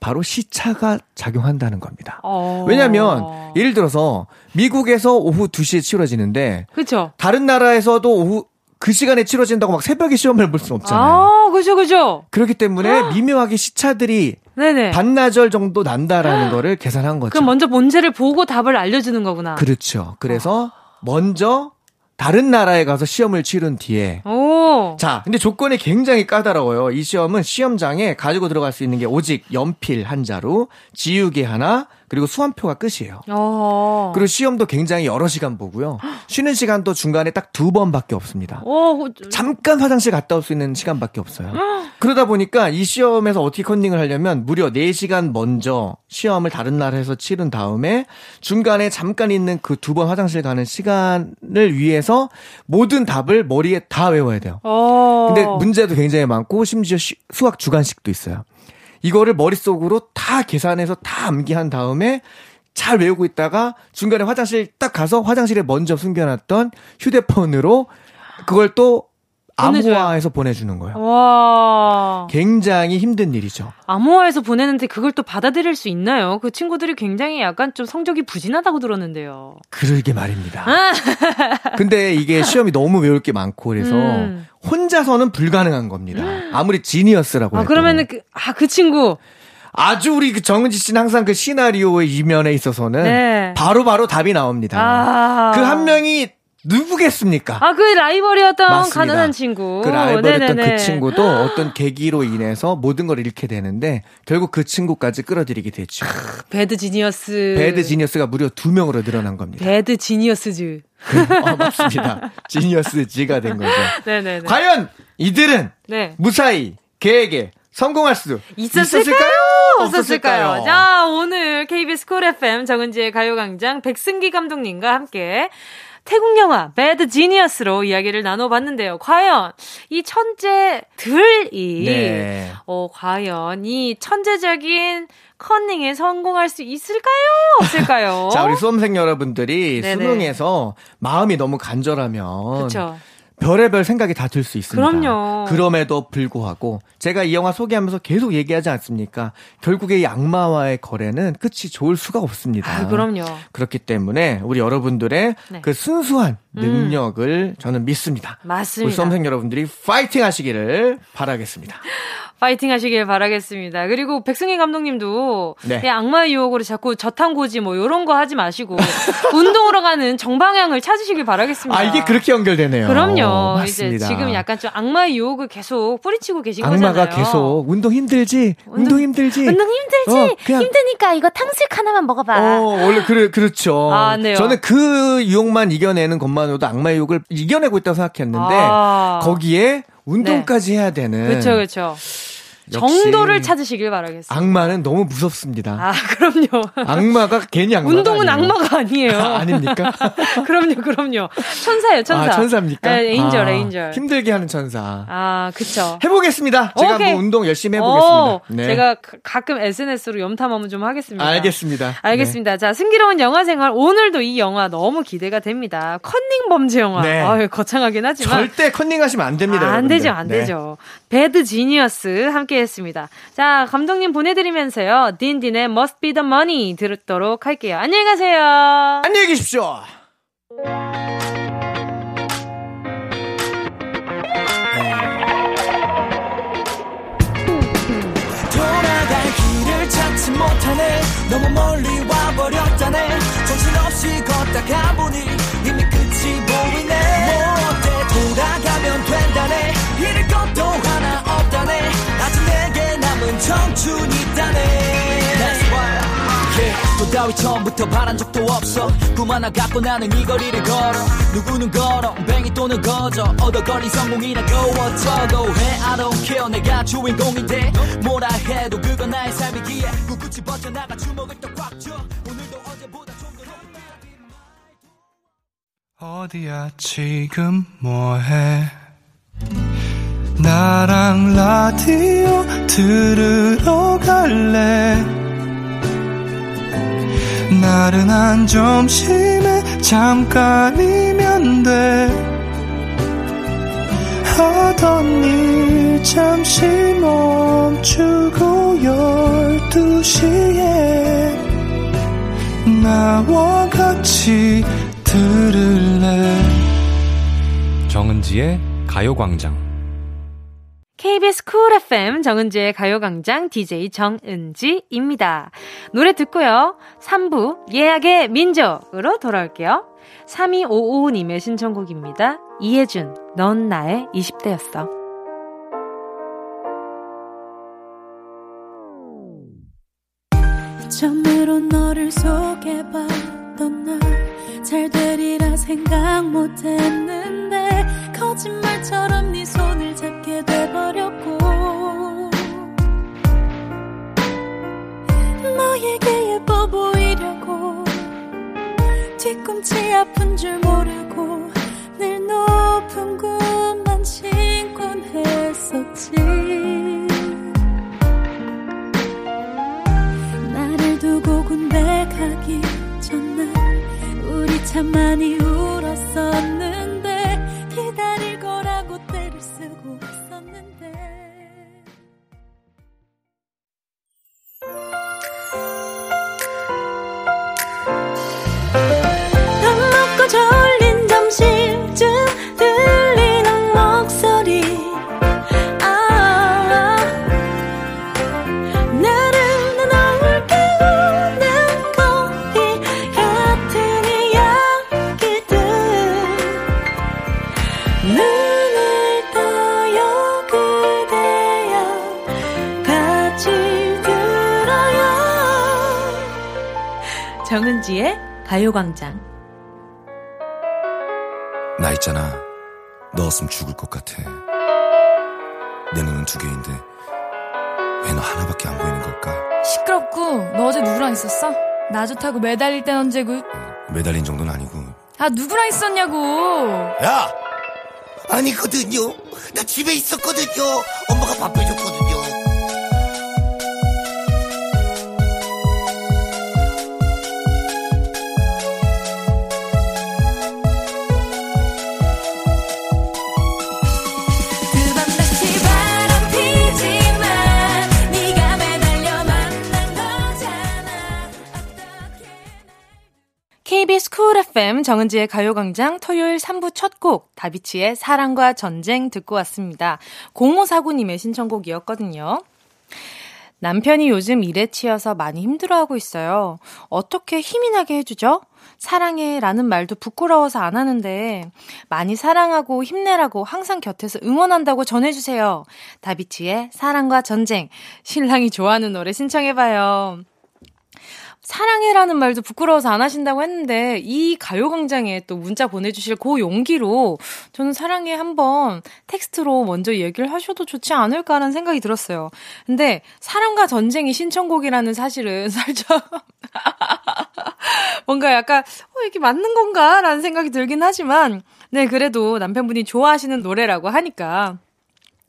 바로 시차가 작용한다는 겁니다. 오. 왜냐하면 예를 들어서 미국에서 오후 두 시에 치러지는데 그쵸. 다른 나라에서도 오후 그 시간에 치러진다고 막 새벽에 시험을 볼 수는 없잖아요. 아, 그죠, 그죠. 그렇기 때문에 미묘하게 시차들이 네네. 반나절 정도 난다라는 거를 계산한 거죠. 그럼 먼저 문제를 보고 답을 알려주는 거구나. 그렇죠. 그래서 먼저 다른 나라에 가서 시험을 치른 뒤에 오. 자, 근데 조건이 굉장히 까다로워요. 이 시험은 시험장에 가지고 들어갈 수 있는 게 오직 연필 한 자루, 지우개 하나, 그리고 수험표가 끝이에요. 오. 그리고 시험도 굉장히 여러 시간 보고요. 쉬는 시간도 중간에 딱 두 번밖에 없습니다. 오. 잠깐 화장실 갔다 올 수 있는 시간밖에 없어요. 그러다 보니까 이 시험에서 어떻게 컨닝을 하려면 무려 네 시간 먼저 시험을 다른 나라에서 치른 다음에 중간에 잠깐 있는 그 두 번 화장실 가는 시간을 위해서 모든 답을 머리에 다 외워야 돼요. 오. 근데 문제도 굉장히 많고 심지어 시, 수학 주간식도 있어요. 이거를 머릿속으로 다 계산해서 다 암기한 다음에 잘 외우고 있다가 중간에 화장실 딱 가서 화장실에 먼저 숨겨놨던 휴대폰으로 그걸 또 보내줘요. 암호화해서 보내주는 거예요. 와. 굉장히 힘든 일이죠. 암호화해서 보내는데 그걸 또 받아들일 수 있나요? 그 친구들이 굉장히 약간 좀 성적이 부진하다고 들었는데요. 그러게 말입니다. 근데 이게 시험이 너무 외울 게 많고 그래서 음. 혼자서는 불가능한 겁니다. 아무리 지니어스라고 해도. 아, 그러면은 그, 아, 그 친구. 아주 우리 그 정은지 씨는 항상 그 시나리오의 이면에 있어서는 네. 바로바로 답이 나옵니다. 아. 그 한 명이 누구겠습니까? 아, 그 라이벌이었던 맞습니다. 가난한 친구. 그 라이벌이었던 네네네. 그 친구도 어떤 계기로 인해서 모든 걸 잃게 되는데 결국 그 친구까지 끌어들이게 됐죠. 배드 지니어스. 배드 지니어스가 무려 두 명으로 늘어난 겁니다. 배드 지니어스즈. 어, 맞습니다. 지니어스즈가 된 거죠. 네네네. 과연 이들은 네. 무사히 계획에 성공할 수 있었을까요? 있었을까요? 없었을까요? 자, 오늘 케이비에스 쿨 에프엠 정은지의 가요광장 백승기 감독님과 함께 태국 영화 배드 지니어스로 이야기를 나눠봤는데요. 과연 이 천재들이 네. 어, 과연 이 천재적인 커닝에 성공할 수 있을까요? 없을까요? 자, 우리 수험생 여러분들이 네네. 수능에서 마음이 너무 간절하면 그렇죠. 별의별 생각이 다 들 수 있습니다. 그럼요. 그럼에도 불구하고 제가 이 영화 소개하면서 계속 얘기하지 않습니까? 결국에 이 악마와의 거래는 끝이 좋을 수가 없습니다. 아, 그럼요. 그렇기 때문에 우리 여러분들의 네. 그 순수한 능력을 음. 저는 믿습니다. 맞습니다. 우리 수험생 여러분들이 파이팅 하시기를 바라겠습니다. 파이팅 하시길 바라겠습니다. 그리고 백승희 감독님도 네. 악마의 유혹으로 자꾸 저탄고지 뭐 이런 거 하지 마시고 운동으로 가는 정방향을 찾으시길 바라겠습니다. 아, 이게 그렇게 연결되네요. 그럼요. 오, 이제 지금 약간 좀 악마의 유혹을 계속 뿌리치고 계신 악마가 거잖아요. 악마가 계속 운동 힘들지? 운동, 운동 힘들지? 운동 힘들지? 어, 그냥... 힘드니까 이거 탕수육 하나만 먹어봐. 어, 원래 그래, 그렇죠. 아, 네요. 저는 그 유혹만 이겨내는 것만으로도 악마의 유혹을 이겨내고 있다고 생각했는데 아. 거기에 운동까지 네. 해야 되는. 그렇죠, 그렇죠. 정도를 찾으시길 바라겠습니다. 악마는 너무 무섭습니다. 아, 그럼요. 악마가 괜히 악마가 운동은 아니에요. 악마가 아니에요. 아, 아닙니까? 그럼요, 그럼요. 천사예요, 천사. 아, 천사입니까? 네, 에인절, 아, 에인절. 힘들게 하는 천사. 아, 그쵸. 해보겠습니다. 제가 오케이. 한번 운동 열심히 해보겠습니다. 네. 제가 가끔 에스엔에스로 염탐하면 좀 하겠습니다. 알겠습니다. 알겠습니다. 네. 자, 승기로운 영화생활. 오늘도 이 영화 너무 기대가 됩니다. 컨닝 범죄 영화. 네. 아유, 거창하긴 하지만. 절대 컨닝하시면 안 됩니다. 아, 안 여러분들. 되죠, 안 네. 되죠. 배드 지니어스 함께 했습니다. 자, 감독님 보내드리면서요. 딘딘의 Must Be The Money 들었도록 할게요. 안녕히 가세요. 안녕히 계십시오. 돌아갈 길을 찾지 못하네. 너무 멀리 와버렸다네. 정신없이 걷다가 보니 이미 끝이 보이네. 뭐 어때 돌아가면 된다네. 잃을 것도 하나 없다네. 아직 내게 남은 청춘이 있다네. That's why yeah, 또 다위 처음부터 바란 적도 없어. 꿈 하나 갖고 나는 이 거리를 걸어. 누구는 걸어 뱅이 또는 거저. 얻어걸린 성공이나 go 어쩌고 해. I don't care 내가 주인공인데 뭐라 해도 그건 나의 삶이기에 꿋꿋이 버텨나가 주먹을 또 꽉 줘. 오늘도 어제보다 좀 더 어디야 지금 뭐해. 나랑 라디오 들으러 갈래. 나른한 점심에 잠깐이면 돼. 하던 일 잠시 멈추고 열두 시에 나와 같이 들을래. 정은지의 가요광장. 케이비에스 쿨 에프엠 정은지의 가요광장 디제이 정은지입니다. 노래 듣고요. 삼 부 예약의 민족으로 돌아올게요. 삼이오오님의 신청곡입니다. 이혜준, 넌 나의 이십 대였어. 처음으로 너를 소개받던 날 잘되리라 생각 못했는데 거짓말처럼 네 손을 잡게 돼버렸고 너에게 예뻐 보이려고 뒤꿈치 아픈 줄 모르고 늘 높은 굽만 신곤 했었지. 나를 두고 군대 가기 전날 우리 참 많이 울었었는데 기다릴 거라고 때를 쓰고 있었는데. 밥 먹고 졸린 점심쯤 들리는 목소리. 아, 나를 내 너를 깨우는 거리 같은 이야기들. 정은지의 가요광장. 나 있잖아, 넣었으면 죽을 것 같아. 내 눈은 두 개인데 왜 너 하나밖에 안 보이는 걸까? 시끄럽고. 너 어제 누구랑 있었어? 나 좋다고 매달릴 땐 언제고. 매달린 정도는 아니고. 아, 누구랑 있었냐고. 야! 아니거든요. 나 집에 있었거든요. 엄마가 밥 해줬거든요. 케이비에스 Cool 에프엠 정은지의 가요광장 토요일 삼 부 첫 곡 다비치의 사랑과 전쟁 듣고 왔습니다. 공오사구님의 신청곡이었거든요. 남편이 요즘 일에 치여서 많이 힘들어하고 있어요. 어떻게 힘이 나게 해주죠? 사랑해 라는 말도 부끄러워서 안 하는데 많이 사랑하고 힘내라고 항상 곁에서 응원한다고 전해주세요. 다비치의 사랑과 전쟁, 신랑이 좋아하는 노래 신청해봐요. 사랑해라는 말도 부끄러워서 안 하신다고 했는데 이 가요광장에 또 문자 보내주실 그 용기로 저는 사랑해 한번 텍스트로 먼저 얘기를 하셔도 좋지 않을까라는 생각이 들었어요. 근데 사랑과 전쟁이 신청곡이라는 사실은 살짝 뭔가 약간 어, 이게 맞는 건가? 라는 생각이 들긴 하지만 네, 그래도 남편분이 좋아하시는 노래라고 하니까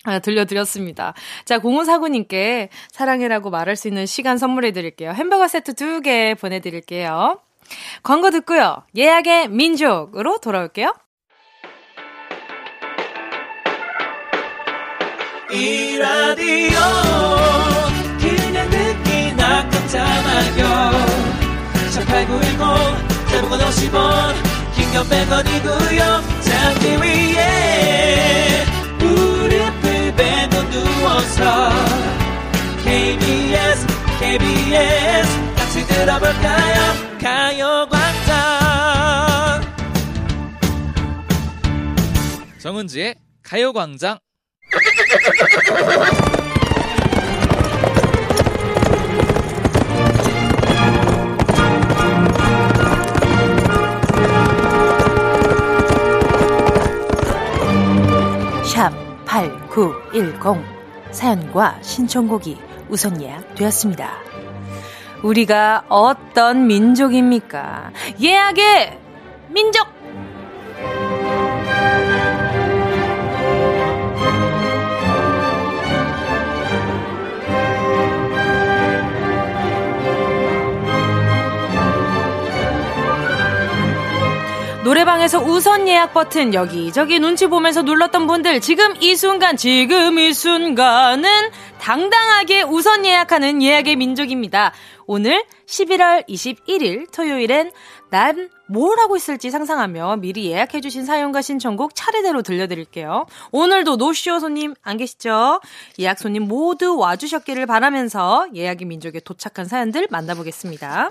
아, 들려드렸습니다. 자, 공오사구님께 사랑해라고 말할 수 있는 시간 선물해드릴게요. 햄버거 세트 두 개 보내드릴게요. 광고 듣고요. 예약의 민족으로 돌아올게요. 이 라디오 그냥 듣기나 깜짝마요 일팔구일공 대부분 오십 원 긴겸 백 원이고요 잠기 위에 누워서 케이비에스 케이비에스 같이 들어볼까요? 가요광장 정은지의 가요광장. 샵 팔구일공 사연과 신청곡이 우선 예약되었습니다. 우리가 어떤 민족입니까? 예약의 민족! 노래방에서 우선 예약 버튼 여기저기 눈치 보면서 눌렀던 분들, 지금 이 순간, 지금 이 순간은 당당하게 우선 예약하는 예약의 민족입니다. 오늘 십일월 이십일일 토요일엔 난 뭘 하고 있을지 상상하며 미리 예약해주신 사연과 신청곡 차례대로 들려드릴게요. 오늘도 노쇼 손님 안 계시죠? 예약 손님 모두 와주셨기를 바라면서 예약의 민족에 도착한 사연들 만나보겠습니다.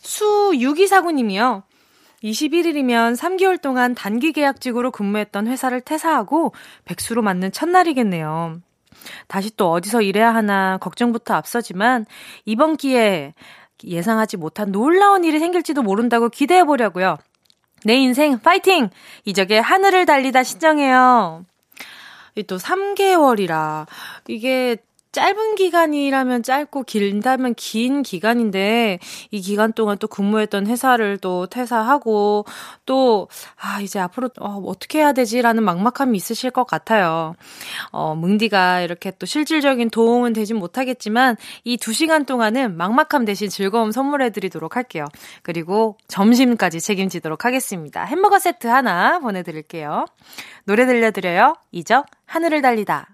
수육이사구님이요. 이십일일이면 삼 개월 동안 단기 계약직으로 근무했던 회사를 퇴사하고 백수로 맞는 첫날이겠네요. 다시 또 어디서 일해야 하나 걱정부터 앞서지만 이번 기회에 예상하지 못한 놀라운 일이 생길지도 모른다고 기대해보려고요. 내 인생 파이팅! 이적의 하늘을 달리다 신청해요. 또 삼 개월이라 이게 짧은 기간이라면 짧고 길다면 긴 기간인데 이 기간 동안 또 근무했던 회사를 또 퇴사하고 또 아 이제 앞으로 어, 어떻게 해야 되지라는 막막함이 있으실 것 같아요. 어, 뭉디가 이렇게 또 실질적인 도움은 되진 못하겠지만 이 두 시간 동안은 막막함 대신 즐거움 선물해드리도록 할게요. 그리고 점심까지 책임지도록 하겠습니다. 햄버거 세트 하나 보내드릴게요. 노래 들려드려요. 이적 하늘을 달리다.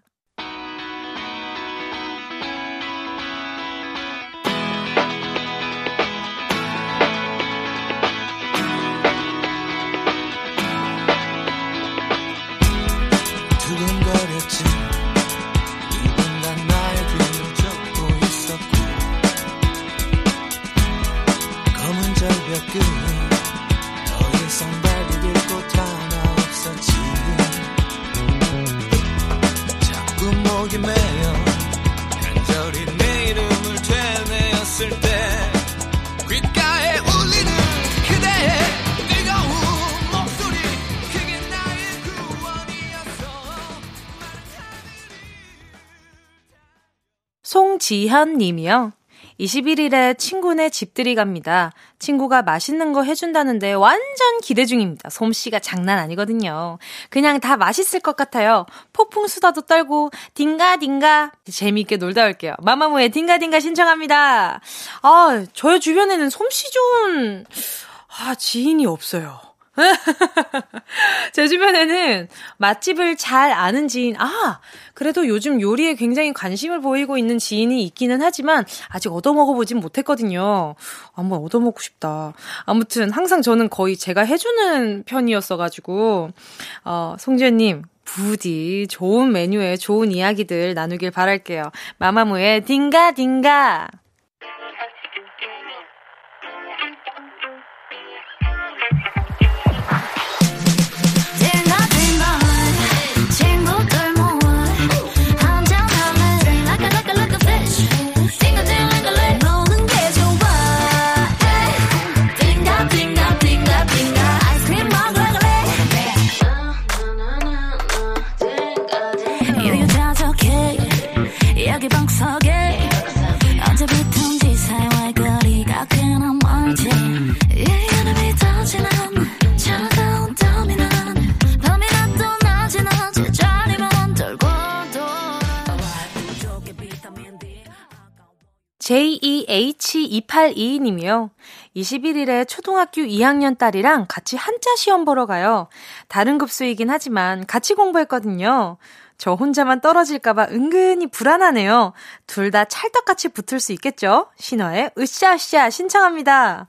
홍지현 님이요. 이십일 일에 친구네 집들이 갑니다. 친구가 맛있는 거 해준다는데 완전 기대 중입니다. 솜씨가 장난 아니거든요. 그냥 다 맛있을 것 같아요. 폭풍 수다도 떨고 딩가딩가 재미있게 놀다 올게요. 마마무의 딩가딩가 신청합니다. 아, 저의 주변에는 솜씨 좋은 아, 지인이 없어요. 제 주변에는 맛집을 잘 아는 지인, 아, 그래도 요즘 요리에 굉장히 관심을 보이고 있는 지인이 있기는 하지만 아직 얻어먹어보진 못했거든요. 한번 얻어먹고 싶다. 아무튼 항상 저는 거의 제가 해주는 편이었어가지고 어, 송지현님 부디 좋은 메뉴에 좋은 이야기들 나누길 바랄게요. 마마무의 딩가딩가. 제이이에이치 이팔이이님이요. 이십일 일에 초등학교 이 학년 딸이랑 같이 한자 시험 보러 가요. 다른 급수이긴 하지만 같이 공부했거든요. 저 혼자만 떨어질까봐 은근히 불안하네요. 둘 다 찰떡같이 붙을 수 있겠죠? 신화의 으쌰으쌰 신청합니다.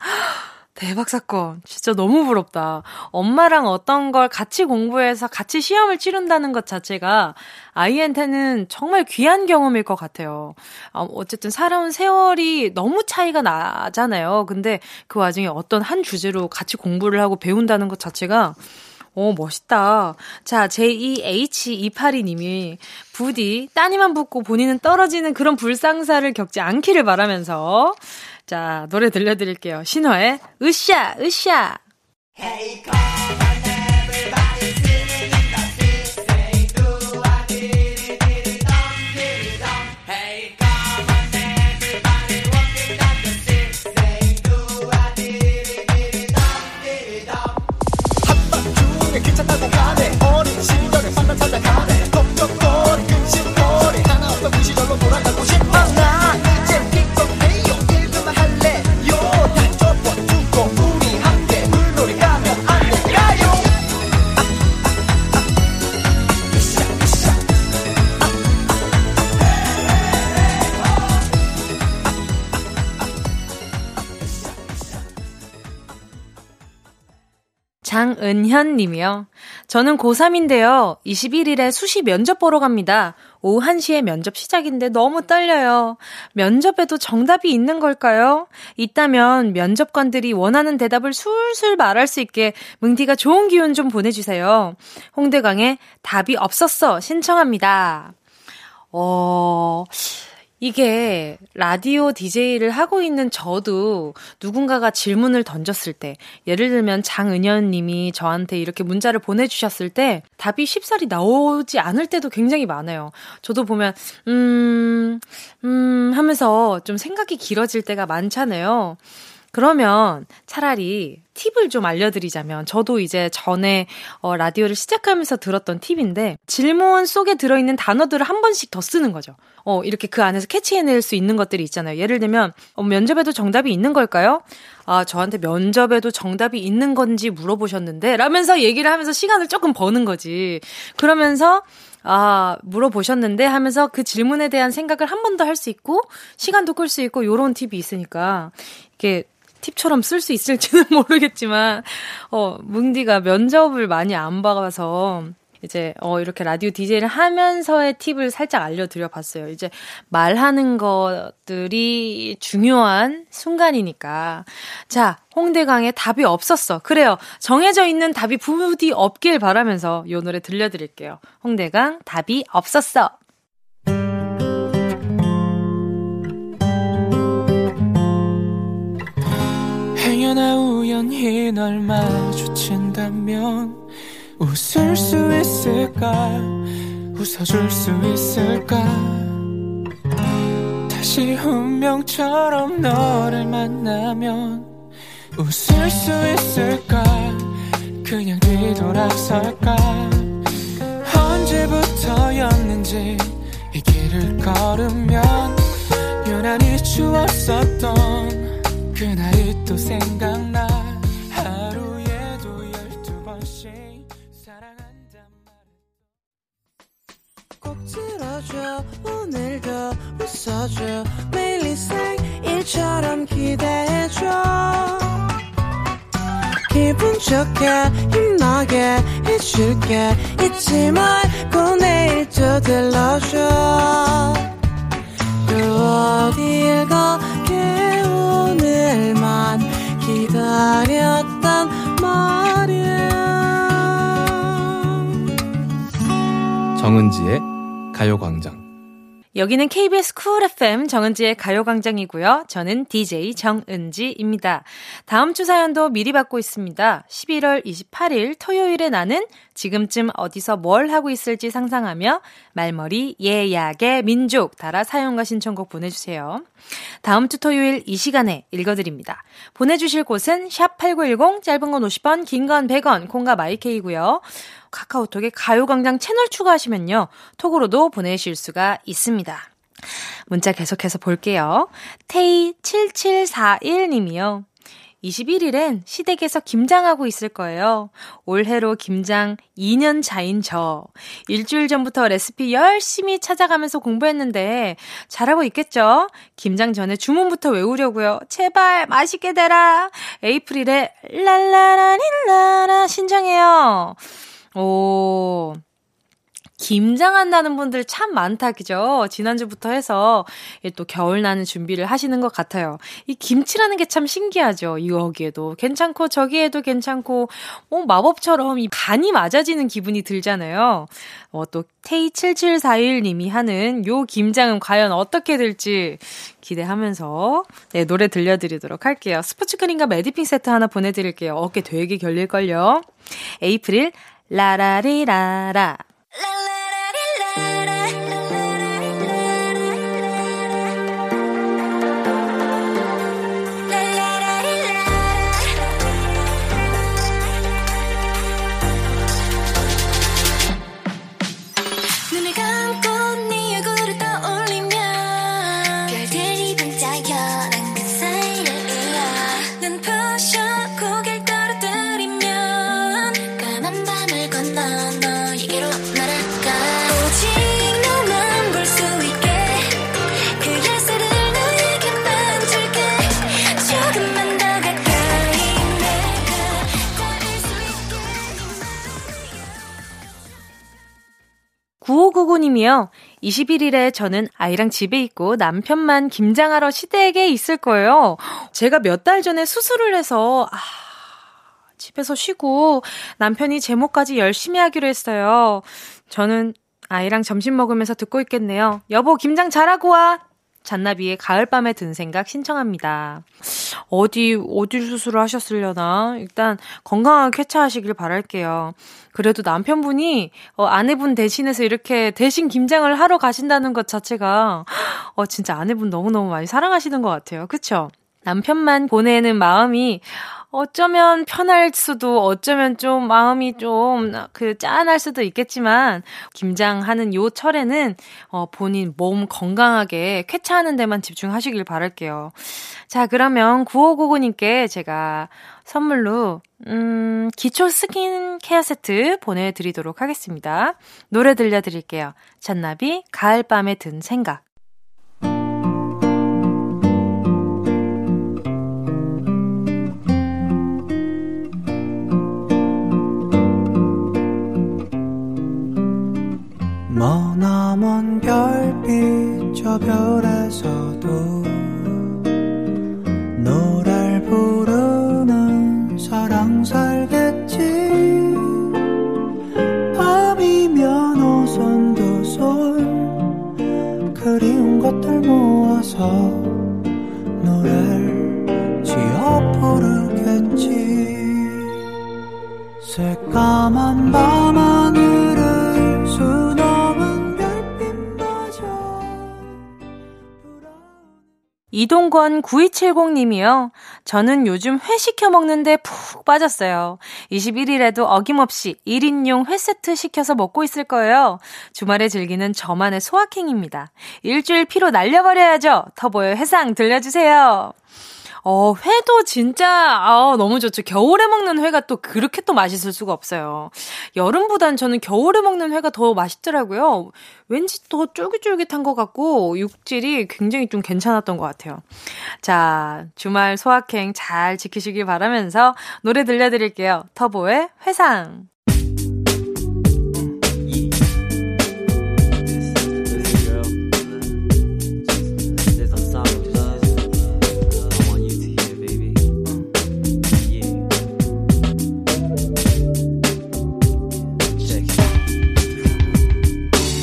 대박 사건. 진짜 너무 부럽다. 엄마랑 어떤 걸 같이 공부해서 같이 시험을 치른다는 것 자체가 아이한테는 정말 귀한 경험일 것 같아요. 어쨌든 살아온 세월이 너무 차이가 나잖아요. 근데 그 와중에 어떤 한 주제로 같이 공부를 하고 배운다는 것 자체가 오, 멋있다. 자, 제이이에이치 이팔이님이 부디 따님만 붙고 본인은 떨어지는 그런 불상사를 겪지 않기를 바라면서 자, 노래 들려드릴게요. 신화의 으쌰, 으쌰. Hey, 장은현 님이요. 저는 고삼인데요. 이십일 일에 수시 면접 보러 갑니다. 오후 한 시에 면접 시작인데 너무 떨려요. 면접에도 정답이 있는 걸까요? 있다면 면접관들이 원하는 대답을 술술 말할 수 있게 뭉디가 좋은 기운 좀 보내주세요. 홍대광의 답이 없었어 신청합니다. 어... 이게 라디오 디제이를 하고 있는 저도 누군가가 질문을 던졌을 때 예를 들면 장은현 님이 저한테 이렇게 문자를 보내주셨을 때 답이 쉽사리 나오지 않을 때도 굉장히 많아요. 저도 보면 음, 음 하면서 좀 생각이 길어질 때가 많잖아요. 그러면 차라리 팁을 좀 알려드리자면 저도 이제 전에 어, 라디오를 시작하면서 들었던 팁인데 질문 속에 들어있는 단어들을 한 번씩 더 쓰는 거죠. 어, 이렇게 그 안에서 캐치해낼 수 있는 것들이 있잖아요. 예를 들면 어, 면접에도 정답이 있는 걸까요? 아, 저한테 면접에도 정답이 있는 건지 물어보셨는데 라면서 얘기를 하면서 시간을 조금 버는 거지. 그러면서 아, 물어보셨는데 하면서 그 질문에 대한 생각을 한 번 더 할 수 있고 시간도 끌 수 있고 요런 팁이 있으니까 이게 팁처럼 쓸 수 있을지는 모르겠지만 어, 뭉디가 면접을 많이 안 봐서 이제 어, 이렇게 라디오 디제이를 하면서의 팁을 살짝 알려드려 봤어요. 이제 말하는 것들이 중요한 순간이니까. 자, 홍대강의 답이 없었어. 그래요. 정해져 있는 답이 부디 없길 바라면서 이 노래 들려드릴게요. 홍대강 답이 없었어. 행여나 우연히 널 마주친다면 웃을 수 있을까 웃어줄 수 있을까 다시 운명처럼 너를 만나면 웃을 수 있을까 그냥 뒤돌아설까 언제부터였는지 이 길을 걸으면 유난히 추웠었던 그날이 또 생각나 하루에도 열두 번씩 사랑한단 말은 꼭 들어줘 오늘도 웃어줘 매일 일상일처럼 기대해줘 기분 좋게 힘나게 해줄게 잊지 말고 내일 또 들러줘 또 어딜 가게 오늘만 기다렸단 말이야. 정은지의 가요광장. 여기는 케이비에스 Cool 에프엠 정은지의 가요광장이고요. 저는 디제이 정은지입니다. 다음 주 사연도 미리 받고 있습니다. 십일월 이십팔일 토요일에 나는 지금쯤 어디서 뭘 하고 있을지 상상하며 말머리 예약의 민족 달아 사연과 신청곡 보내주세요. 다음 주 토요일 이 시간에 읽어드립니다. 보내주실 곳은 샵팔구일공 짧은 건 오십 원 긴 건 백 원 콩과 마이케이고요. 카카오톡에 가요광장 채널 추가하시면요. 톡으로도 보내실 수가 있습니다. 문자 계속해서 볼게요. 테이 칠칠사일님이요. 이십일일엔 시댁에서 김장하고 있을 거예요. 올해로 김장 이 년 차인 저. 일주일 전부터 레시피 열심히 찾아가면서 공부했는데 잘하고 있겠죠? 김장 전에 주문부터 외우려고요. 제발 맛있게 되라. 에이프릴에 랄라라릴라라 신청해요. 오... 김장한다는 분들 참 많다, 그죠? 지난주부터 해서 또 겨울나는 준비를 하시는 것 같아요. 이 김치라는 게 참 신기하죠? 여기에도 괜찮고 저기에도 괜찮고 어, 마법처럼 이 간이 맞아지는 기분이 들잖아요. 어, 또 테이 칠칠사일님이 하는 요 김장은 과연 어떻게 될지 기대하면서 네, 노래 들려드리도록 할게요. 스포츠크림과 메디핑 세트 하나 보내드릴게요. 어깨 되게 결릴걸요. 에이프릴 라라리라라 구오구구님이요. 이십일일에 저는 아이랑 집에 있고 남편만 김장하러 시댁에 있을 거예요. 제가 몇 달 전에 수술을 해서 아, 집에서 쉬고 남편이 제목까지 열심히 하기로 했어요. 저는 아이랑 점심 먹으면서 듣고 있겠네요. 여보 김장 잘하고 와. 잔나비의 가을밤에 든 생각 신청합니다. 어디, 어딜 수술을 하셨으려나? 일단 건강하게 쾌차하시길 바랄게요. 그래도 남편분이 어, 아내분 대신해서 이렇게 대신 김장을 하러 가신다는 것 자체가 어, 진짜 아내분 너무너무 많이 사랑하시는 것 같아요. 그쵸? 남편만 보내는 마음이 어쩌면 편할 수도 어쩌면 좀 마음이 좀 그 짠할 수도 있겠지만 김장하는 요 철에는 어, 본인 몸 건강하게 쾌차하는 데만 집중하시길 바랄게요. 자 그러면 구오구구님께 제가 선물로 음, 기초 스킨케어 세트 보내드리도록 하겠습니다. 노래 들려드릴게요. 잔나비 가을밤에 든 생각. 머나먼 별빛 저 별에서도 노래를 부르는 사랑 살겠지 밤이면 오손도손 그리운 것들 모아서 노래를 지어 부르겠지 새까만 밤하늘을 수놓은 별빛마저 불안 이동권 구이칠공님이요. 저는 요즘 회 시켜 먹는데 푹 빠졌어요. 이십일 일에도 어김없이 일 인용 회 세트 시켜서 먹고 있을 거예요. 주말에 즐기는 저만의 소확행입니다. 일주일 피로 날려버려야죠. 터보의 회상 들려주세요. 어, 회도 진짜, 아, 너무 좋죠. 겨울에 먹는 회가 또 그렇게 또 맛있을 수가 없어요. 여름보단 저는 겨울에 먹는 회가 더 맛있더라고요. 왠지 더 쫄깃쫄깃한 것 같고, 육질이 굉장히 좀 괜찮았던 것 같아요. 자, 주말 소확행 잘 지키시길 바라면서 노래 들려드릴게요. 터보의 회상.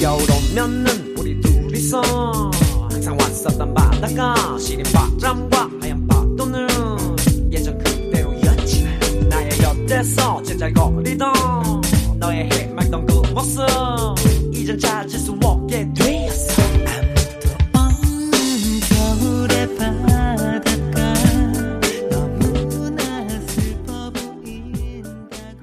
여름면은 우리 둘이서 항상 왔었던 바닷가 시린 바람과 하얀 파도는 예전 그대로였지. 나의 곁에서 제잘거리던 너의 해맑던 그 모습 이젠 찾을 수 없게 되었어. 겨울의 바닷가 너무나 슬퍼 보인다고.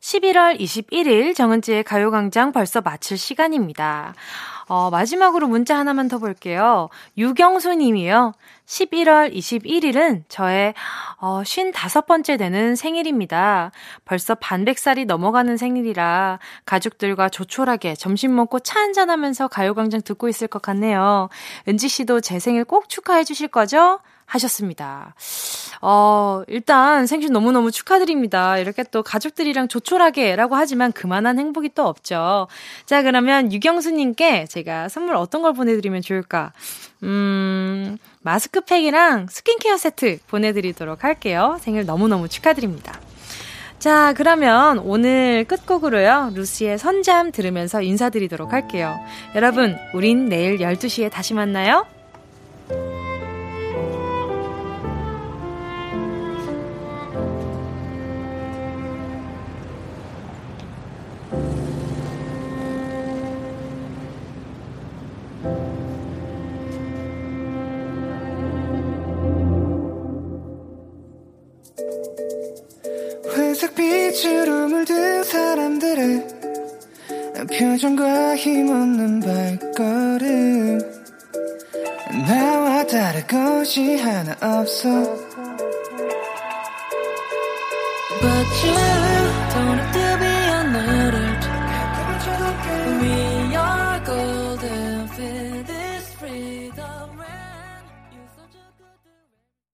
십일월 이십일일 정은지의 가요광장 벌써 마칠 시간입니다. 어, 마지막으로 문자 하나만 더 볼게요. 유경수 님이요. 십일월 이십일일은 저의 어, 쉰다섯 번째 되는 생일입니다. 벌써 반백살이 넘어가는 생일이라 가족들과 조촐하게 점심 먹고 차 한잔하면서 가요광장 듣고 있을 것 같네요. 은지 씨도 제 생일 꼭 축하해 주실 거죠? 하셨습니다. 어, 일단 생신 너무너무 축하드립니다. 이렇게 또 가족들이랑 조촐하게 라고 하지만 그만한 행복이 또 없죠. 자, 그러면 유경수님께 제가 선물 어떤 걸 보내드리면 좋을까? 음, 마스크팩이랑 스킨케어 세트 보내드리도록 할게요. 생일 너무너무 축하드립니다. 자, 그러면 오늘 끝곡으로요, 루시의 선잠 들으면서 인사드리도록 할게요. 여러분, 우린 내일 열두 시에 다시 만나요. 빛으로 물든 사람들의 표정과 힘없는 발걸음, 나와 다를 것이 하나 없어. But you